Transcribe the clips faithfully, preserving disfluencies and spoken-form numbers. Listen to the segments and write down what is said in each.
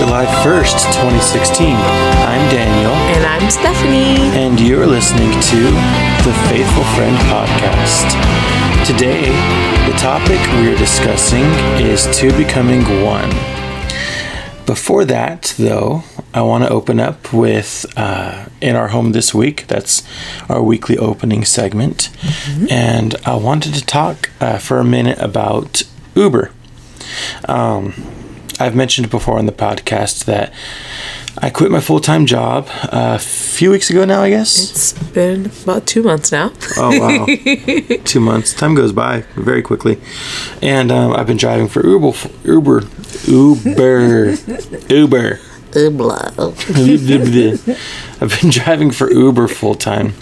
July first, twenty sixteen. I'm Daniel. And I'm Stephanie. And you're listening to The Faithful Friend Podcast. Today, the topic we're discussing is two becoming one. Before that, though, I want to open up with uh, In Our Home This Week. That's our weekly opening segment. Mm-hmm. And I wanted to talk uh, for a minute about Uber. Um, I've mentioned before on the podcast that I quit my full-time job a few weeks ago now, I guess. It's been about two months now. Oh, wow. Two months. Time goes by very quickly. And um, I've been driving for Uber. Uber. Uber. Uber. I've been driving for Uber full-time.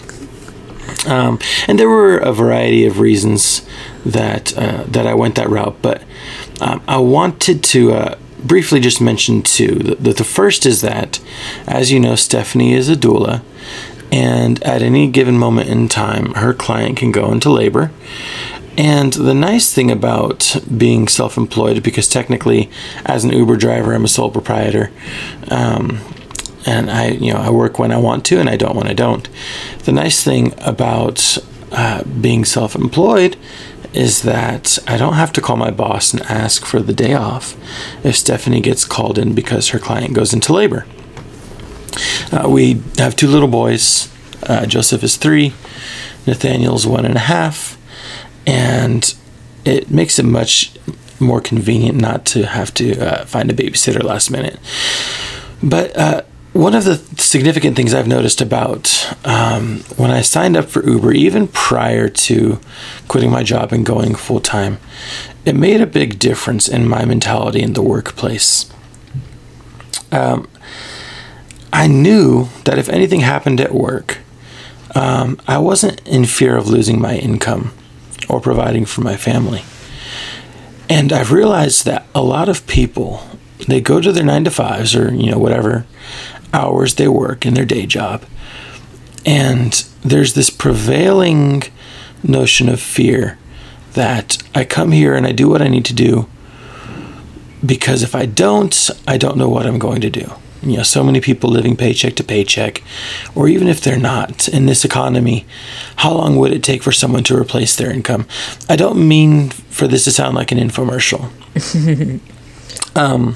Um, and there were a variety of reasons that uh, that I went that route, but um, I wanted to uh, briefly just mention two. The, the, the first is that, as you know, Stephanie is a doula, and at any given moment in time, her client can go into labor. And the nice thing about being self-employed, because technically, as an Uber driver, I'm a sole proprietor, um, and I, you know, I work when I want to, and I don't when I don't. The nice thing about uh, being self-employed is that I don't have to call my boss and ask for the day off if Stephanie gets called in because her client goes into labor. Uh, we have two little boys. Uh, Joseph is three. Nathaniel's one and a half. And it makes it much more convenient not to have to uh, find a babysitter last minute. But uh, one of the significant things I've noticed about um, when I signed up for Uber, even prior to quitting my job and going full-time, it made a big difference in my mentality in the workplace. Um, I knew that if anything happened at work, um, I wasn't in fear of losing my income or providing for my family. And I've realized that a lot of people, they go to their nine to fives or, you know, whatever hours they work in their day job. And there's this prevailing notion of fear that I come here and I do what I need to do, because if I don't, I don't know what I'm going to do. You know, so many people living paycheck to paycheck, or even if they're not in this economy, how long would it take for someone to replace their income? I don't mean for this to sound like an infomercial. Um,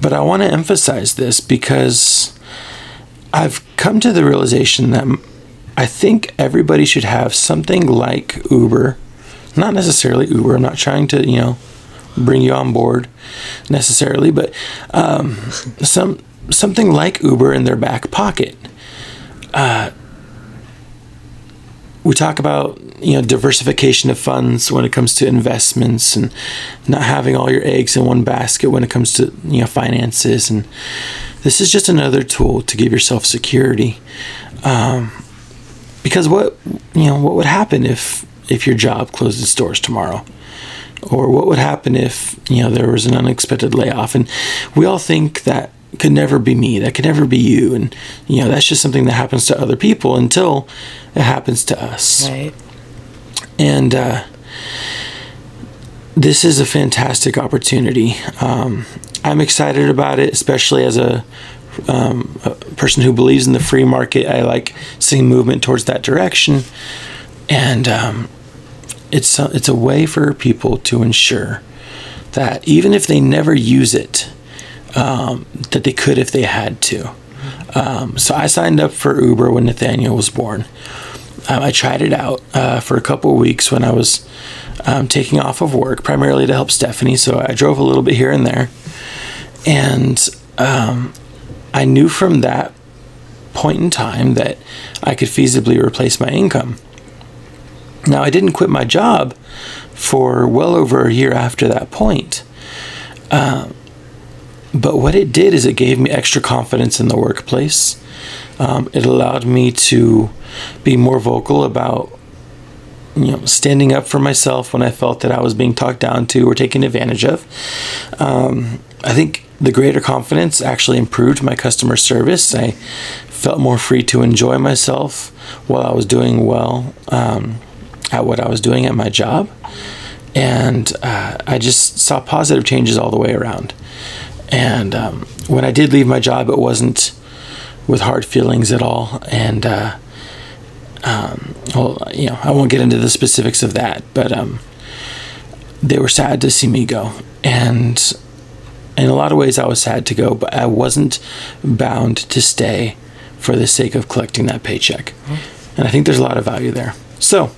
but I want to emphasize this because I've come to the realization that I think everybody should have something like Uber. Not necessarily Uber. I'm not trying to, you know, bring you on board necessarily, but um, some something like Uber in their back pocket. Uh, we talk about, you know, diversification of funds when it comes to investments and not having all your eggs in one basket when it comes to, you know, finances. And this is just another tool to give yourself security. Um, because what, you know, what would happen if, if your job closed its doors tomorrow? Or what would happen if, you know, there was an unexpected layoff? And we all think that could never be me, that could never be you. And, you know, that's just something that happens to other people until it happens to us. Right. And uh, this is a fantastic opportunity. Um, I'm excited about it, especially as a, um, a person who believes in the free market. I like seeing movement towards that direction. And um, it's a, it's a way for people to ensure that even if they never use it, um, that they could if they had to. Um, so I signed up for Uber when Nathaniel was born. Um, I tried it out uh, for a couple of weeks when I was um, taking off of work, primarily to help Stephanie. So I drove a little bit here and there. And um, I knew from that point in time that I could feasibly replace my income. Now, I didn't quit my job for well over a year after that point. Uh, but what it did is it gave me extra confidence in the workplace. Um, it allowed me to be more vocal about, you know, standing up for myself when I felt that I was being talked down to or taken advantage of. Um, I think the greater confidence actually improved my customer service. I felt more free to enjoy myself while I was doing well um, at what I was doing at my job. And uh, I just saw positive changes all the way around. And um, when I did leave my job, it wasn't with hard feelings at all. And, uh, um, well, you know, I won't get into the specifics of that, but um, they were sad to see me go. And in a lot of ways, I was sad to go, but I wasn't bound to stay for the sake of collecting that paycheck. Mm-hmm. And I think there's a lot of value there. So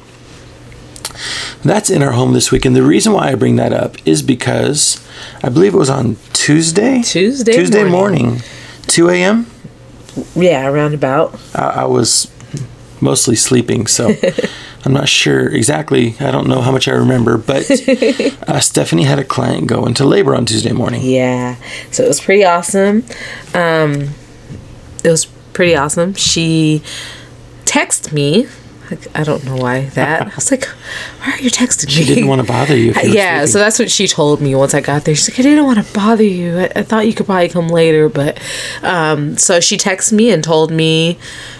that's In Our Home this week. And the reason why I bring that up is because I believe it was on Tuesday, Tuesday, Tuesday morning, morning two a.m. Yeah, around about. I, I was mostly sleeping, so I'm not sure exactly. I don't know how much I remember, but uh, Stephanie had a client go into labor on Tuesday morning. Yeah, so it was pretty awesome. Um, it was pretty awesome. She texted me. Like, I don't know why that. I was like, why are you texting me? She didn't want to bother you. If you yeah, so that's what she told me once I got there. She's like, I didn't want to bother you. I, I thought you could probably come later. But um, so she texted me and told me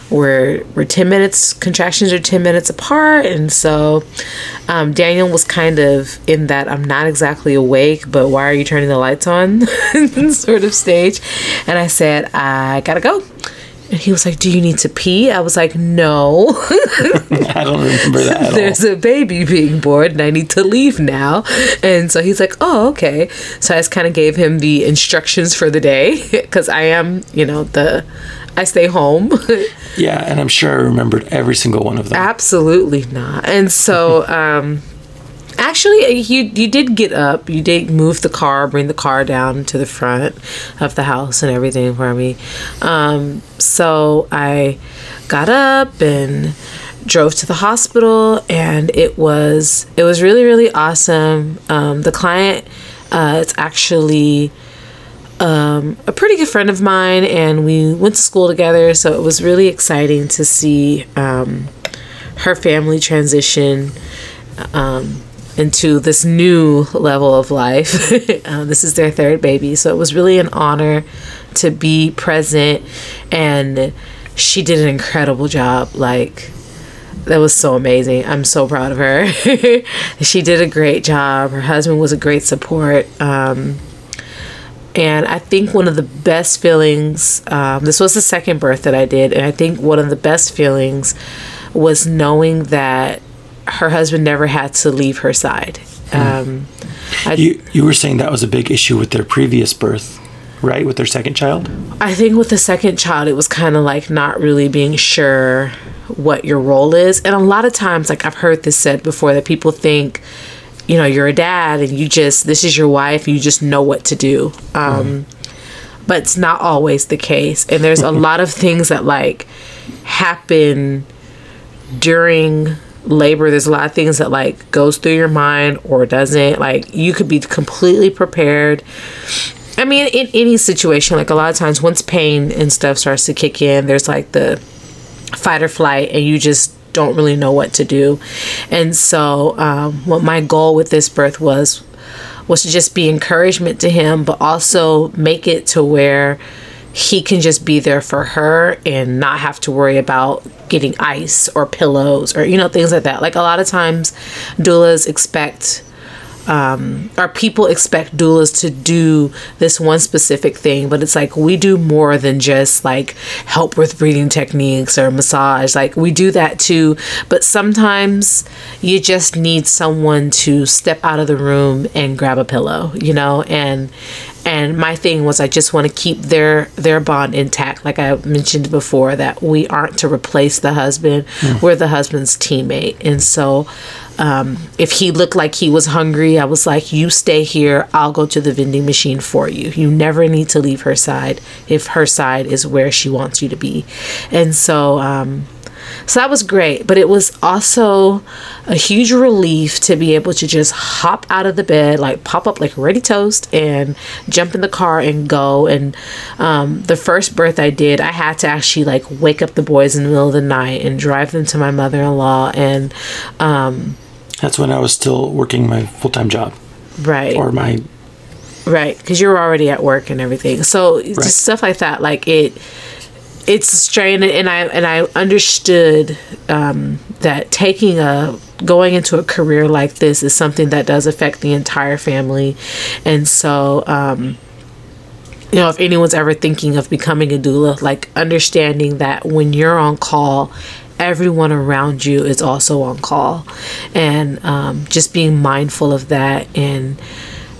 we're, we're ten minutes, contractions are ten minutes apart. And so um, Daniel was kind of in that I'm not exactly awake, but why are you turning the lights on sort of stage. And I said, I got to go. And he was like, do you need to pee? I was like, no. I don't remember that at all. There's a baby being born and I need to leave now. And so he's like, oh, okay. So I just kind of gave him the instructions for the day because I am, you know, the... I stay home. Yeah, and I'm sure I remembered every single one of them. Absolutely not. And so... um Actually, you you did get up. You did move the car, bring the car down to the front of the house and everything for me. Um, so I got up and drove to the hospital, and it was it was really, really awesome. Um, the client, uh, it's actually um, a pretty good friend of mine, and we went to school together. So it was really exciting to see um, her family transition Um, into this new level of life. uh, this is their third baby, so it was really an honor to be present, and she did an incredible job. Like, that was so amazing. I'm so proud of her. She did a great job. Her husband was a great support, um, and I think one of the best feelings, um, this was the second birth that I did, and I think one of the best feelings was knowing that her husband never had to leave her side. Um, I, you you were saying that was a big issue with their previous birth, right? With their second child? I think with the second child, it was kind of like not really being sure what your role is. And a lot of times, like I've heard this said before, that people think, you know, you're a dad and you just, this is your wife, you just know what to do. Um, mm. But it's not always the case. And there's a lot of things that like happen during labor. There's a lot of things that like goes through your mind or doesn't. Like, you could be completely prepared. I mean, in any situation, like a lot of times once pain and stuff starts to kick in, there's like the fight or flight and you just don't really know what to do. And so um, what my goal with this birth was was to just be encouragement to him, but also make it to where he can just be there for her and not have to worry about getting ice or pillows or, you know, things like that. Like, a lot of times doulas expect um, or people expect doulas to do this one specific thing, but it's like we do more than just like help with breathing techniques or massage. Like, we do that too, but sometimes you just need someone to step out of the room and grab a pillow, you know, and And my thing was, I just want to keep their their bond intact. Like I mentioned before, that we aren't to replace the husband. Mm. We're the husband's teammate. And so um, if he looked like he was hungry, I was like, you stay here. I'll go to the vending machine for you. You never need to leave her side if her side is where she wants you to be. And so... Um, So that was great, but it was also a huge relief to be able to just hop out of the bed, like pop up like ready toast, and jump in the car and go. And um, the first birth I did, I had to actually like wake up the boys in the middle of the night and drive them to my mother-in-law. And um, that's when I was still working my full-time job, right? Or my right, because you were already at work and everything. So right. Just stuff like that, like it. It's a strain, and I and I understood um, that taking a going into a career like this is something that does affect the entire family, and so um, you know, if anyone's ever thinking of becoming a doula, like understanding that when you're on call, everyone around you is also on call, and um, just being mindful of that and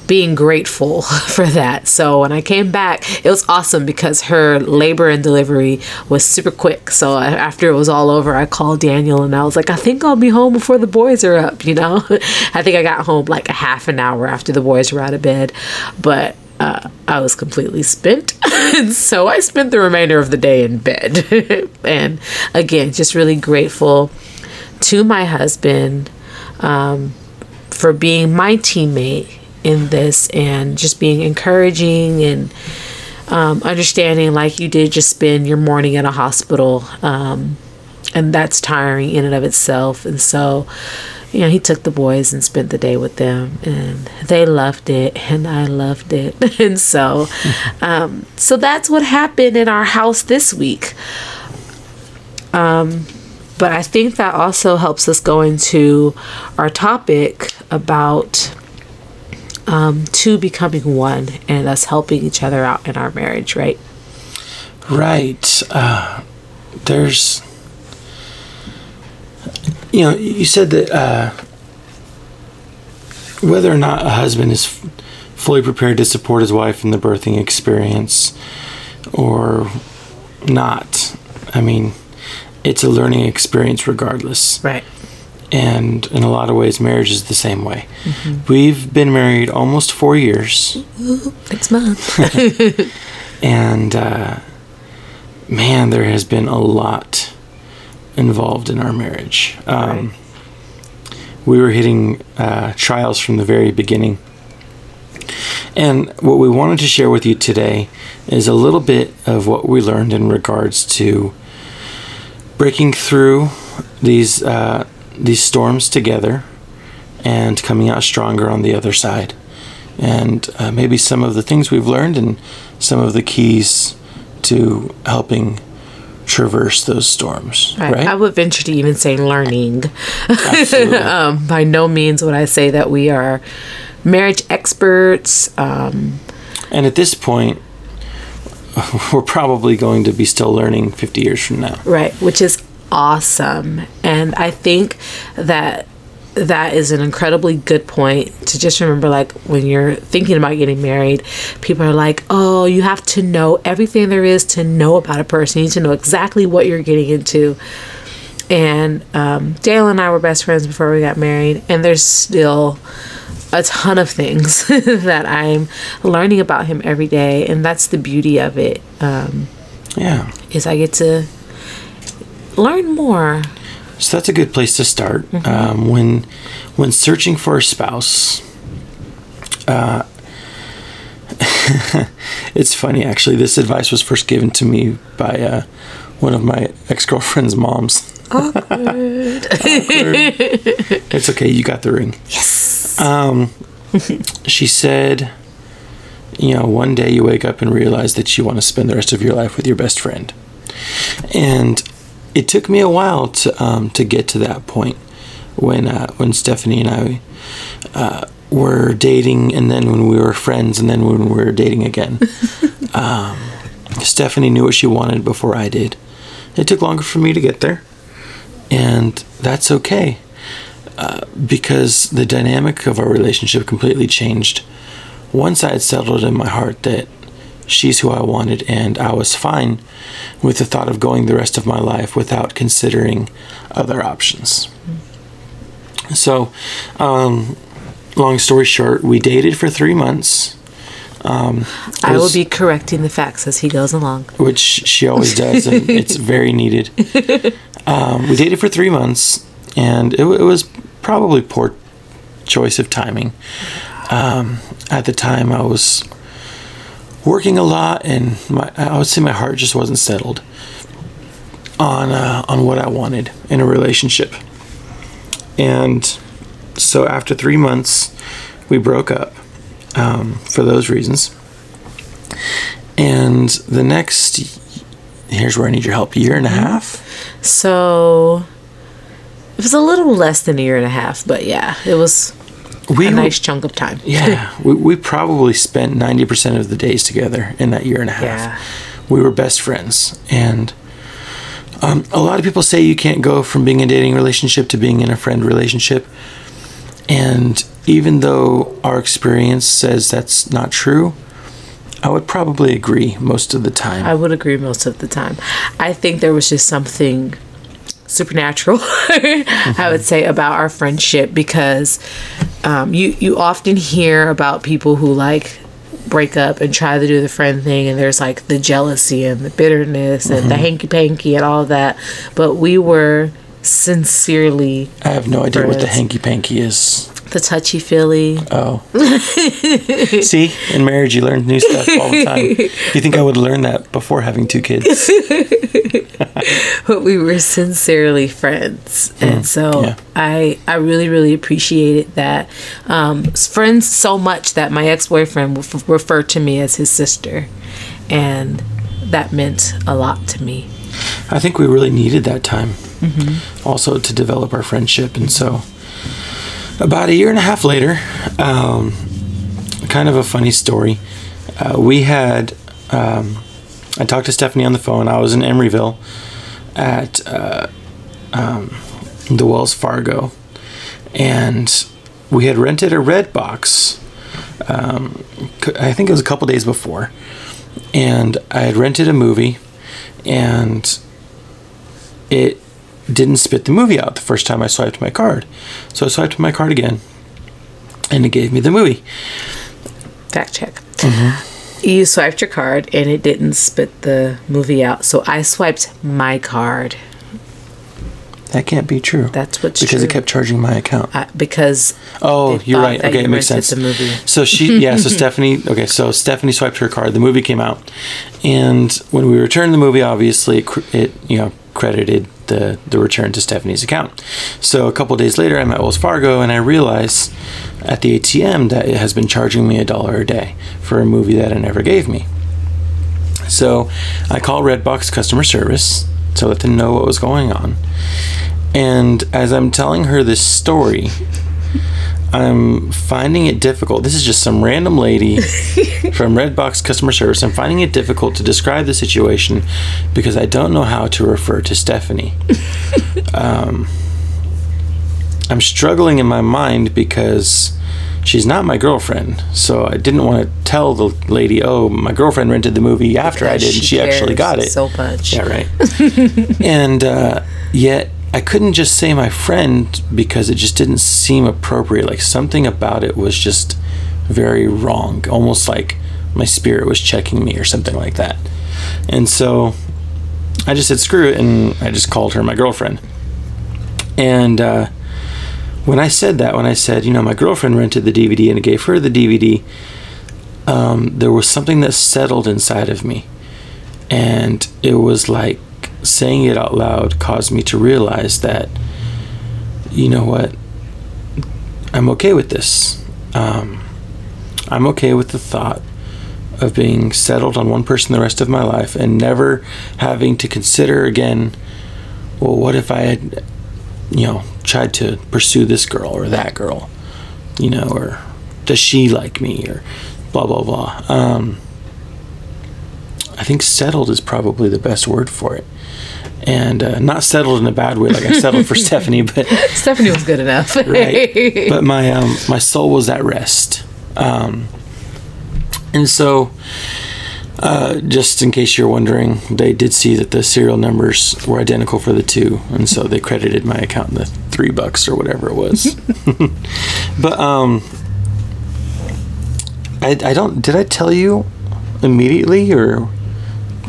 being grateful for that. So when I came back, it was awesome because her labor and delivery was super quick. So after it was all over, I called Daniel and I was like, I think I'll be home before the boys are up, you know. I think I got home like a half an hour after the boys were out of bed, but uh, I was completely spent. And so I spent the remainder of the day in bed. And again, just really grateful to my husband um, for being my teammate in this, and just being encouraging and um, understanding, like, you did just spend your morning at a hospital, um, and that's tiring in and of itself. And so, you know, he took the boys and spent the day with them, and they loved it, and I loved it. And so um, so that's what happened in our house this week. Um, but I think that also helps us go into our topic about Um, two becoming one, and us helping each other out in our marriage, right? Right. Uh, there's, you know, you said that uh, whether or not a husband is f- fully prepared to support his wife in the birthing experience or not, I mean, it's a learning experience regardless. Right. And in a lot of ways, marriage is the same way. Mm-hmm. We've been married almost four years. Ooh, next month. And, uh, man, there has been a lot involved in our marriage. Um, right. We were hitting uh, trials from the very beginning. And what we wanted to share with you today is a little bit of what we learned in regards to breaking through these uh these storms together and coming out stronger on the other side, and uh, maybe some of the things we've learned and some of the keys to helping traverse those storms. Right, right? I would venture to even say learning. Absolutely. um, by no means would I say that we are marriage experts, um, and at this point we're probably going to be still learning fifty years from now, right? Which is awesome. And I think that that is an incredibly good point to just remember, like, when you're thinking about getting married, people are like, oh, you have to know everything there is to know about a person. You need to know exactly what you're getting into. And um, Dale and I were best friends before we got married, and there's still a ton of things that I'm learning about him every day, and that's the beauty of it. Um, yeah, is I get to learn more. So that's a good place to start. Mm-hmm. Um, when when searching for a spouse, uh, it's funny, actually. This advice was first given to me by uh, one of my ex-girlfriend's moms. Awkward. Awkward. It's okay. You got the ring. Yes. Um, she said, you know, one day you wake up and realize that you want to spend the rest of your life with your best friend. And it took me a while to um, to get to that point when uh, when Stephanie and I uh, were dating, and then when we were friends, and then when we were dating again. um, Stephanie knew what she wanted before I did. It took longer for me to get there, and that's okay, uh, because the dynamic of our relationship completely changed once I had settled in my heart that she's who I wanted, and I was fine with the thought of going the rest of my life without considering other options. So, um, long story short, we dated for three months. Um, was, I will be correcting the facts as he goes along. Which she always does, and it's very needed. Um, we dated for three months, and it, it was probably poor choice of timing. Um, at the time, I was working a lot, and my, I would say my heart just wasn't settled on uh, on what I wanted in a relationship. And so after three months, we broke up um, for those reasons. And the next, here's where I need your help, year and a half? So it was a little less than a year and a half, but yeah, it was we, a nice chunk of time. Yeah. we, we probably spent ninety percent of the days together in that year and a half. Yeah. We were best friends. And um, a lot of people say you can't go from being in a dating relationship to being in a friend relationship. And even though our experience says that's not true, I would probably agree most of the time. I would agree most of the time. I think there was just something supernatural, mm-hmm. I would say, about our friendship, because um, you, you often hear about people who, like, break up and try to do the friend thing, and there's, like, the jealousy and the bitterness and mm-hmm. the hanky-panky and all that. But we were sincerely I have no friends. Idea what the hanky-panky is. The touchy-feely. Oh. See? In marriage, you learn new stuff all the time. You think I would learn that before having two kids. But we were sincerely friends. Mm, and so yeah. I I really, really appreciated that. Um, friends so much that my ex-boyfriend w- referred to me as his sister. And that meant a lot to me. I think we really needed that time. Mm-hmm. Also to develop our friendship. And so... about a year and a half later, um, kind of a funny story. Uh, we had, um, I talked to Stephanie on the phone. I was in Emeryville at uh, um, the Wells Fargo, and we had rented a Redbox. Um, I think it was a couple days before, and I had rented a movie, and it didn't spit the movie out the first time I swiped my card. So I swiped my card again, and it gave me the movie. Fact check. Mm-hmm. You swiped your card, and it didn't spit the movie out. So I swiped my card. That can't be true. That's what's because true. Because it kept charging my account. I, because oh, you're right. Okay, you it makes sense. The movie. So she, yeah. So Stephanie. Okay, so Stephanie swiped her card. The movie came out, and when we returned the movie, obviously it, it you know credited the the return to Stephanie's account. So a couple of days later, I'm at Wells Fargo, and I realize at the A T M that it has been charging me a dollar a day for a movie that it never gave me. So I call Redbox customer service to let them know what was going on. And as I'm telling her this story, I'm finding it difficult. This is just some random lady from Redbox customer service. I'm finding it difficult to describe the situation because I don't know how to refer to Stephanie. um, I'm struggling in my mind because she's not my girlfriend. So I didn't want to tell the lady, oh, my girlfriend rented the movie after because I did, and she, she actually got it. So much. Yeah, right. And uh, yet, I couldn't just say my friend because it just didn't seem appropriate. Like, something about it was just very wrong. Almost like my spirit was checking me or something like that. And so I just said, screw it. And I just called her my girlfriend. And uh, when I said that, when I said, you know, my girlfriend rented the D V D and I gave her the D V D, um, there was something that settled inside of me. And it was like, saying it out loud caused me to realize that, you know what, I'm okay with this. Um, I'm okay with the thought of being settled on one person the rest of my life and never having to consider again, well, what if I had, you know, tried to pursue this girl or that girl, you know, or does she like me or blah, blah, blah. Um, I think settled is probably the best word for it. And uh, not settled in a bad way, like I settled for Stephanie, but... Stephanie was good enough. Right. But my um, my soul was at rest. Um, and so, uh, just in case you're wondering, they did see that the serial numbers were identical for the two, and so they credited my account the three bucks or whatever it was. But um, I, I don't... Did I tell you immediately, or...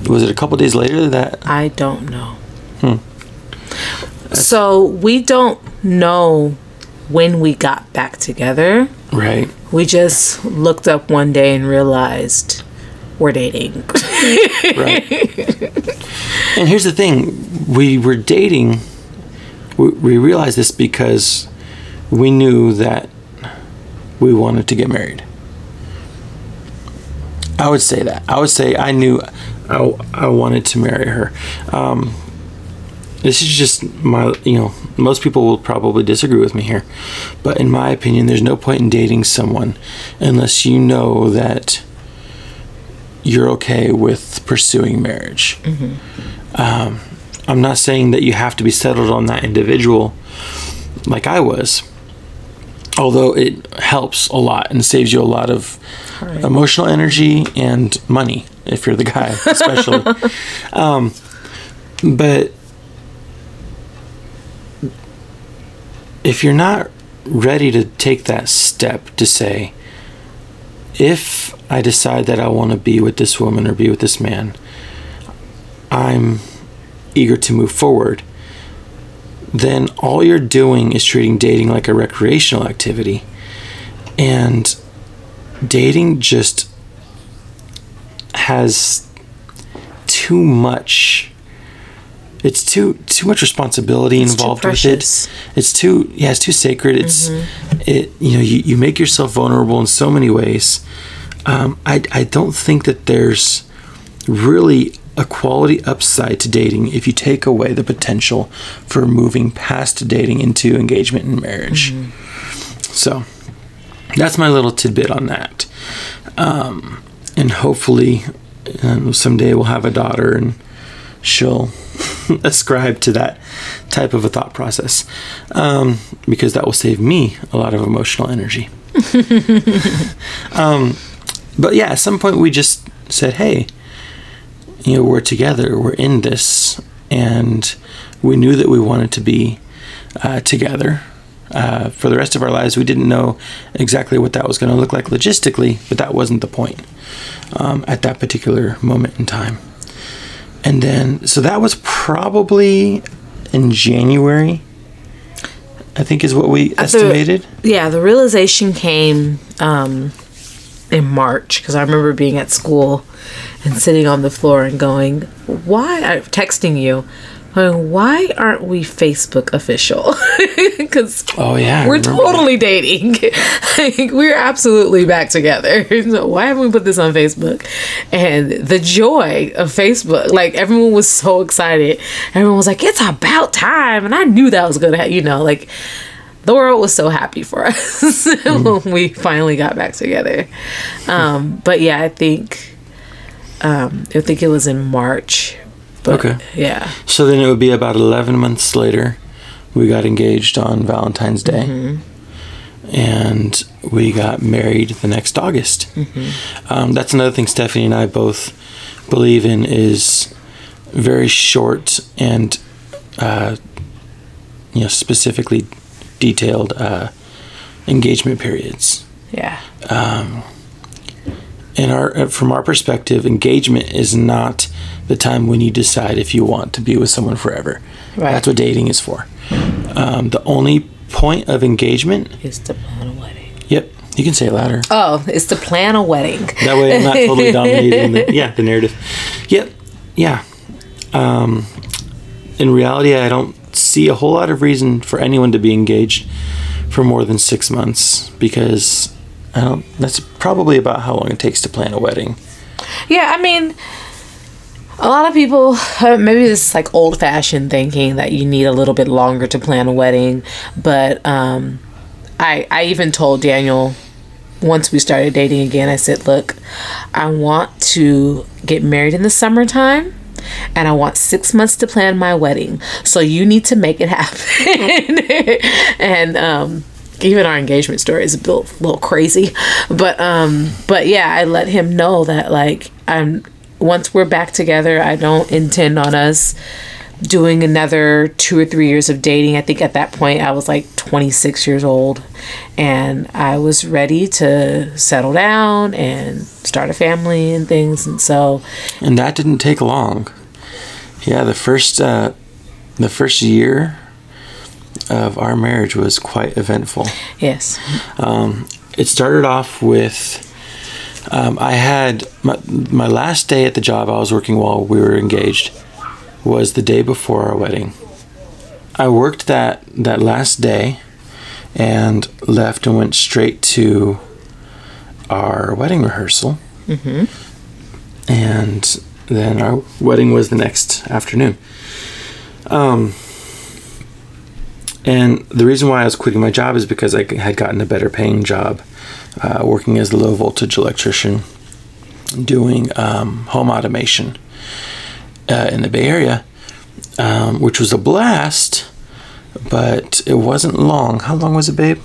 was it a couple days later that... I don't know. Hmm. So we don't know when we got back together. Right. We just looked up one day and realized we're dating. Right. And here's the thing. We were dating. We, we realized this because we knew that we wanted to get married. I would say that. I would say I knew... I, I wanted to marry her. Um, this is just my, you know, most people will probably disagree with me here, but in my opinion, there's no point in dating someone unless you know that you're okay with pursuing marriage. Mm-hmm. Um, I'm not saying that you have to be settled on that individual like I was, although it helps a lot and saves you a lot of right. emotional energy and money if you're the guy, especially. um, but if you're not ready to take that step to say, if I decide that I want to be with this woman or be with this man, I'm eager to move forward, then all you're doing is treating dating like a recreational activity. And dating just has too much, it's too too much responsibility it's involved with it. It's too, yeah, it's too sacred. It's, mm-hmm. it, you know, you, you make yourself vulnerable in so many ways. Um, I, I don't think that there's really a quality upside to dating if you take away the potential for moving past dating into engagement and marriage. Mm-hmm. So that's my little tidbit on that. Um, and hopefully um, someday we'll have a daughter and she'll ascribe to that type of a thought process, um, because that will save me a lot of emotional energy. um, but yeah, at some point we just said, hey, you know, we're together, we're in this, and we knew that we wanted to be uh, together uh, for the rest of our lives. We didn't know exactly what that was going to look like logistically, but that wasn't the point um, at that particular moment in time. And then, so that was probably in January, I think is what we estimated. The, yeah, the realization came um, in March, because I remember being at school and sitting on the floor and going, why, I'm texting you, going, why aren't we Facebook official? Because oh, yeah, we're totally that. dating. Like, we're absolutely back together. So why haven't we put this on Facebook? And the joy of Facebook, like everyone was so excited. Everyone was like, it's about time. And I knew that was going to happen, you know, like the world was so happy for us mm. when we finally got back together. Um, but yeah, I think... Um, I think it was in March. But, okay. Yeah. So then it would be about eleven months later. We got engaged on Valentine's Day, mm-hmm. and we got married the next August. Mm-hmm. Um, that's another thing Stephanie and I both believe in is very short and, uh, you know, specifically detailed uh, engagement periods. Yeah. Um. And our, from our perspective, engagement is not the time when you decide if you want to be with someone forever. Right. That's what dating is for. Um, the only point of engagement is to plan a wedding. Yep. You can say it louder. Oh, it's to plan a wedding. That way I'm not totally dominating the, yeah, the narrative. Yep. Yeah. Um, in reality, I don't see a whole lot of reason for anyone to be engaged for more than six months because... I don't, that's probably about how long it takes to plan a wedding. Yeah, I mean, a lot of people, maybe this is like old-fashioned thinking that you need a little bit longer to plan a wedding. But um, I, I even told Daniel once we started dating again, I said, look, I want to get married in the summertime. And I want six months to plan my wedding. So you need to make it happen. and, um... even our engagement story is a little, little crazy, but um but yeah, I let him know that like I'm once we're back together, I don't intend on us doing another two or three years of dating. I think at that point I was like twenty-six years old and I was ready to settle down and start a family and things. And so and that didn't take long. Yeah, the first uh the first year of our marriage was quite eventful. Yes. Um, it started off with, um, I had, my, my last day at the job I was working while we were engaged was the day before our wedding. I worked that, that last day and left and went straight to our wedding rehearsal. Mm-hmm. And then our wedding was the next afternoon. Um, and the reason why I was quitting my job is because I had gotten a better paying job, uh, working as a low voltage electrician, doing um, home automation uh, in the Bay Area, um, which was a blast, but it wasn't long. How long was it, babe?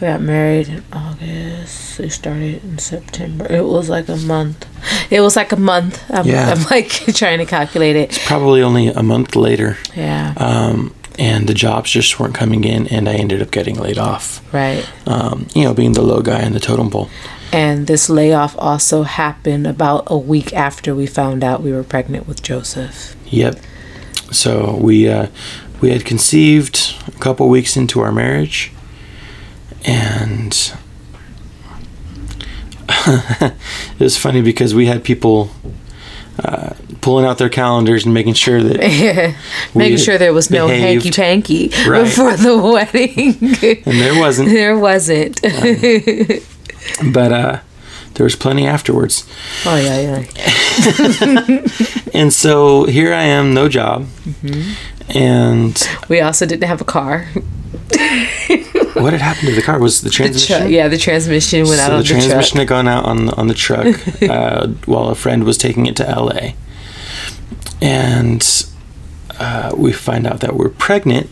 We got married in August. It started in September. It was like a month. It was like a month. I'm, yeah. I'm like trying to calculate it. It's probably only a month later. Yeah. Um, and the jobs just weren't coming in, and I ended up getting laid off. Right. Um, you know, being the low guy in the totem pole. And this layoff also happened about a week after we found out we were pregnant with Joseph. Yep. So we uh, we had conceived a couple weeks into our marriage. And it was funny because we had people uh, pulling out their calendars and making sure that making sure there was behaved. No hanky panky right. before the wedding. And there wasn't. There wasn't. um, but uh, there was plenty afterwards. Oh yeah, yeah. And so here I am, no job, mm-hmm. and we also didn't have a car. What had happened to the car? Was the transmission? The tr- yeah, the transmission went so out on the, the truck. The transmission had gone out on, on the truck uh, while a friend was taking it to L A. And uh, we find out that we're pregnant.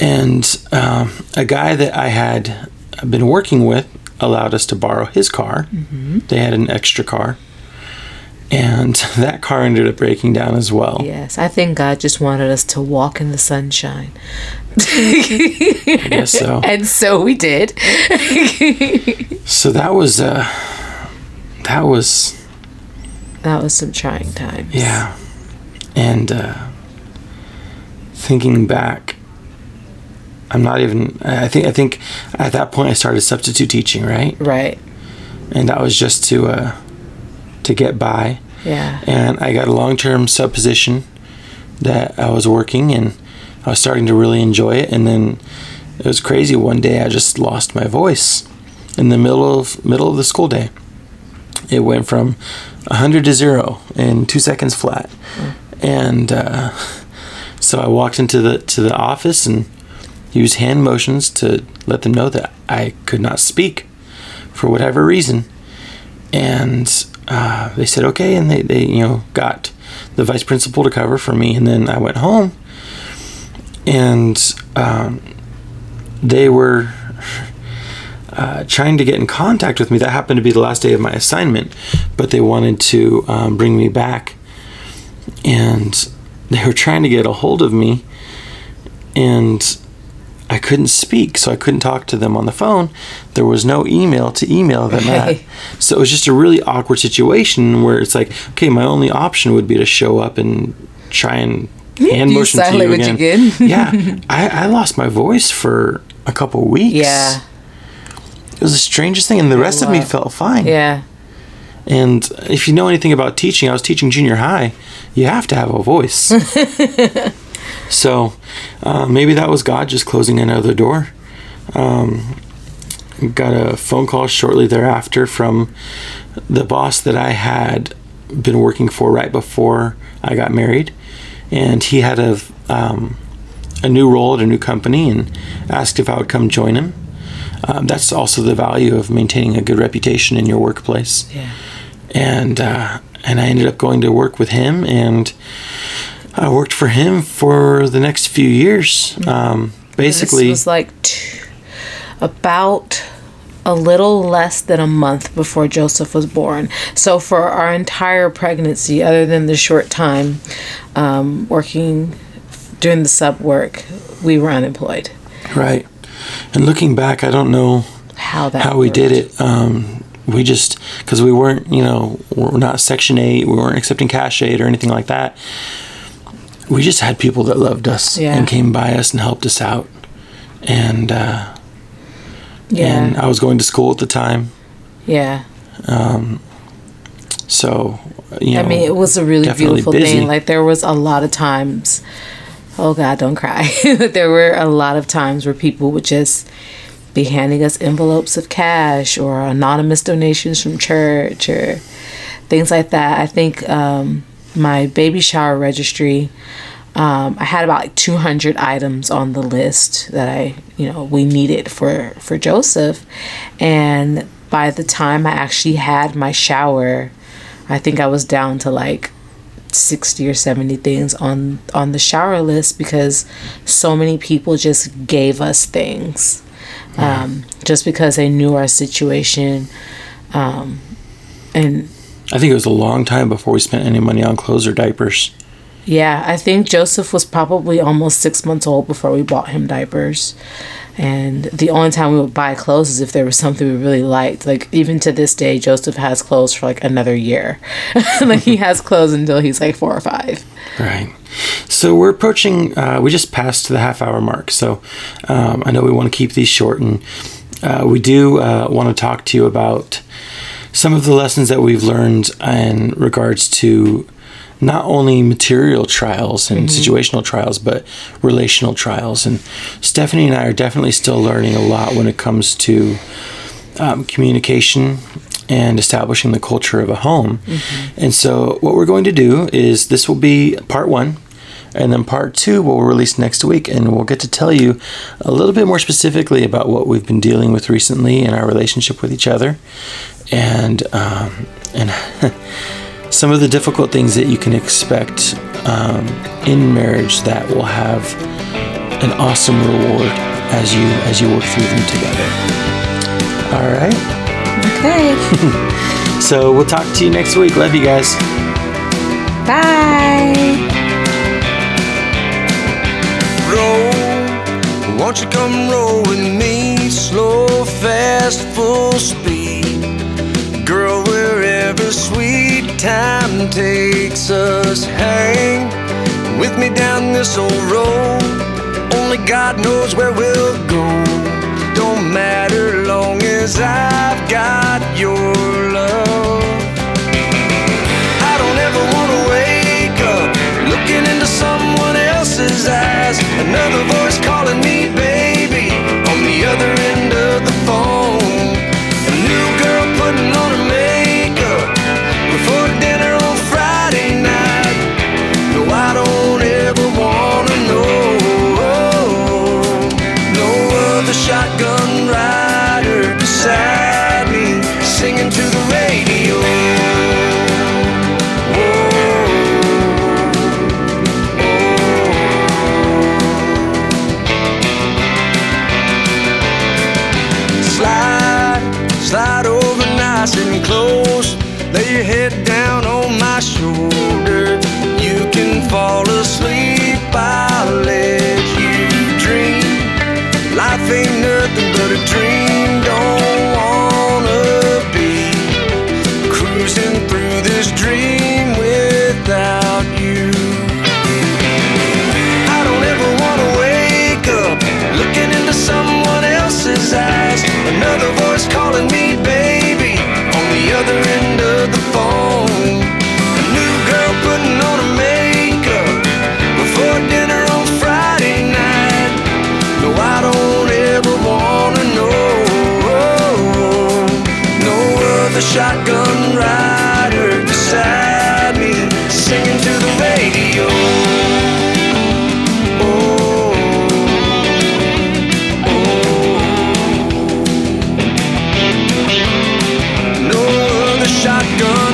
And um, a guy that I had been working with allowed us to borrow his car. Mm-hmm. They had an extra car. And that car ended up breaking down as well. Yes, I think God just wanted us to walk in the sunshine. I guess so. And so we did. So that was, uh, that was... That was some trying times. Yeah. And uh, thinking back, I'm not even... I think I think at that point I started substitute teaching, right? Right. And that was just to... Uh, to get by. Yeah. And I got a long-term sub position that I was working, and I was starting to really enjoy it. And then it was crazy. One day I just lost my voice in the middle of middle of the school day. It went from one hundred to zero in two seconds flat. Mm. And uh, so I walked into the to the office and used hand motions to let them know that I could not speak for whatever reason. And Uh, they said okay, and they, they you know got the vice principal to cover for me, and then I went home, and um, they were uh, trying to get in contact with me. That happened to be the last day of my assignment, but they wanted to um, bring me back, and they were trying to get a hold of me, and I couldn't speak, so I couldn't talk to them on the phone. There was no email to email them at. So it was just a really awkward situation where it's like, okay, my only option would be to show up and try and hand motion to you again. again? Yeah. I, I lost my voice for a couple weeks. Yeah. It was the strangest thing, and the rest of me felt fine. Yeah. And if you know anything about teaching, I was teaching junior high. You have to have a voice. So uh, maybe that was God just closing another door. Um, got a phone call shortly thereafter from the boss that I had been working for right before I got married. And he had a, um, a new role at a new company and asked if I would come join him. Um, that's also the value of maintaining a good reputation in your workplace. Yeah. And, uh, and I ended up going to work with him, and... I worked for him for the next few years. Um, basically, this was like t- about a little less than a month before Joseph was born. So for our entire pregnancy, other than the short time um, working doing the sub work, we were unemployed. Right. And looking back, I don't know how that how we worked. did it. Um, we just because we weren't, you know, we're not Section eight. We weren't accepting cash aid or anything like that. We just had people that loved us yeah. and came by us and helped us out. And uh, yeah. and I was going to school at the time. Yeah. Um. So, you know. I mean, it was a really beautiful busy. thing. Like, there was a lot of times, oh, God, don't cry. There were a lot of times where people would just be handing us envelopes of cash or anonymous donations from church or things like that. I think... Um, my baby shower registry. Um, I had about like two hundred items on the list that I, you know, we needed for, for Joseph. And by the time I actually had my shower, I think I was down to like sixty or seventy things on, on the shower list because so many people just gave us things, yeah. um, just because they knew our situation. Um, and I think it was a long time before we spent any money on clothes or diapers. Yeah, I think Joseph was probably almost six months old before we bought him diapers. And the only time we would buy clothes is if there was something we really liked. Like, even to this day, Joseph has clothes for, like, another year. Like, he has clothes until he's, like, four or five. Right. So, we're approaching... Uh, we just passed the half-hour mark. So, um, I know we want to keep these short. And uh, we do uh, want to talk to you about some of the lessons that we've learned in regards to... not only material trials and mm-hmm. situational trials, but relational trials. And Stephanie and I are definitely still learning a lot when it comes to um, communication and establishing the culture of a home. Mm-hmm. And so what we're going to do is this will be part one. And then part two will release next week, and we'll get to tell you a little bit more specifically about what we've been dealing with recently in our relationship with each other. And um, and... some of the difficult things that you can expect um, in marriage that will have an awesome reward as you as you work through them together. All right? Okay. So we'll talk to you next week. Love you guys. Bye. Roll, won't you come roll with me? Slow, fast, full speed. Girl, wherever sweet time takes us, hang with me down this old road. Only God knows where we'll go. Don't matter long as I've got your love. I don't ever want to wake up looking into someone else's eyes. Another voice calling me baby on the other end of the phone. A new girl putting on her makeup for dinner on Friday night. No, I don't ever wanna know. No other shotgun rider beside me, singing to the radio. Oh, oh. Slide, slide over nice and close. Lay your head down on my shoulder. You can fall asleep, I'll let you dream. Life ain't nothing but a dream. Don't wanna be cruising through this dream without you. I don't ever wanna wake up looking into someone else's eyes. Another voice calling me baby on the other end. Shotgun rider beside me, singing to the radio. Oh, oh. No other shotgun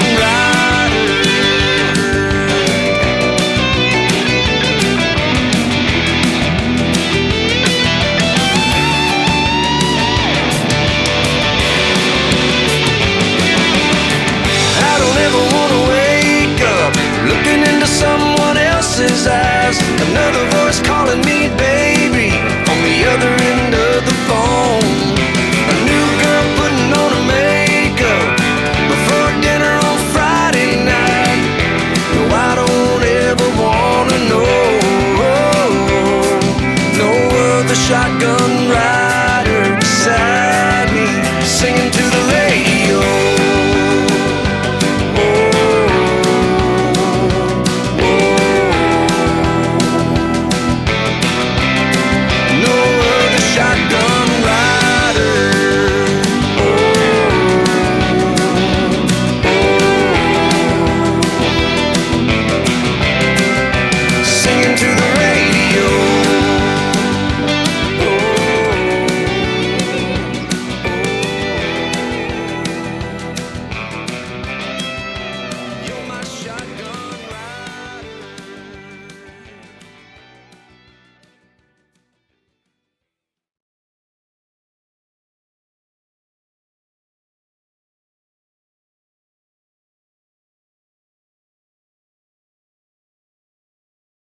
eyes, another